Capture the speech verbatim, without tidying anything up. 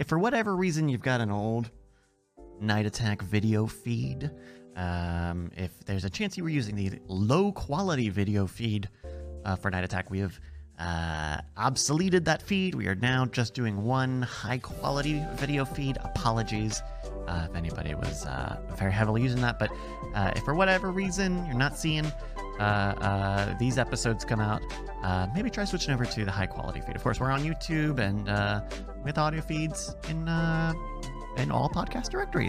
if for whatever reason you've got an old Night Attack video feed, um, if there's a chance you were using the low quality video feed uh, for Night Attack, we have uh, obsoleted that feed. We are now just doing one high quality video feed. Apologies uh, if anybody was uh, very heavily using that, but uh, if for whatever reason you're not seeing Uh, uh, these episodes come out, uh, maybe try switching over to the high quality feed. Of course, we're on YouTube and uh, with audio feeds in, uh, in all podcast directories.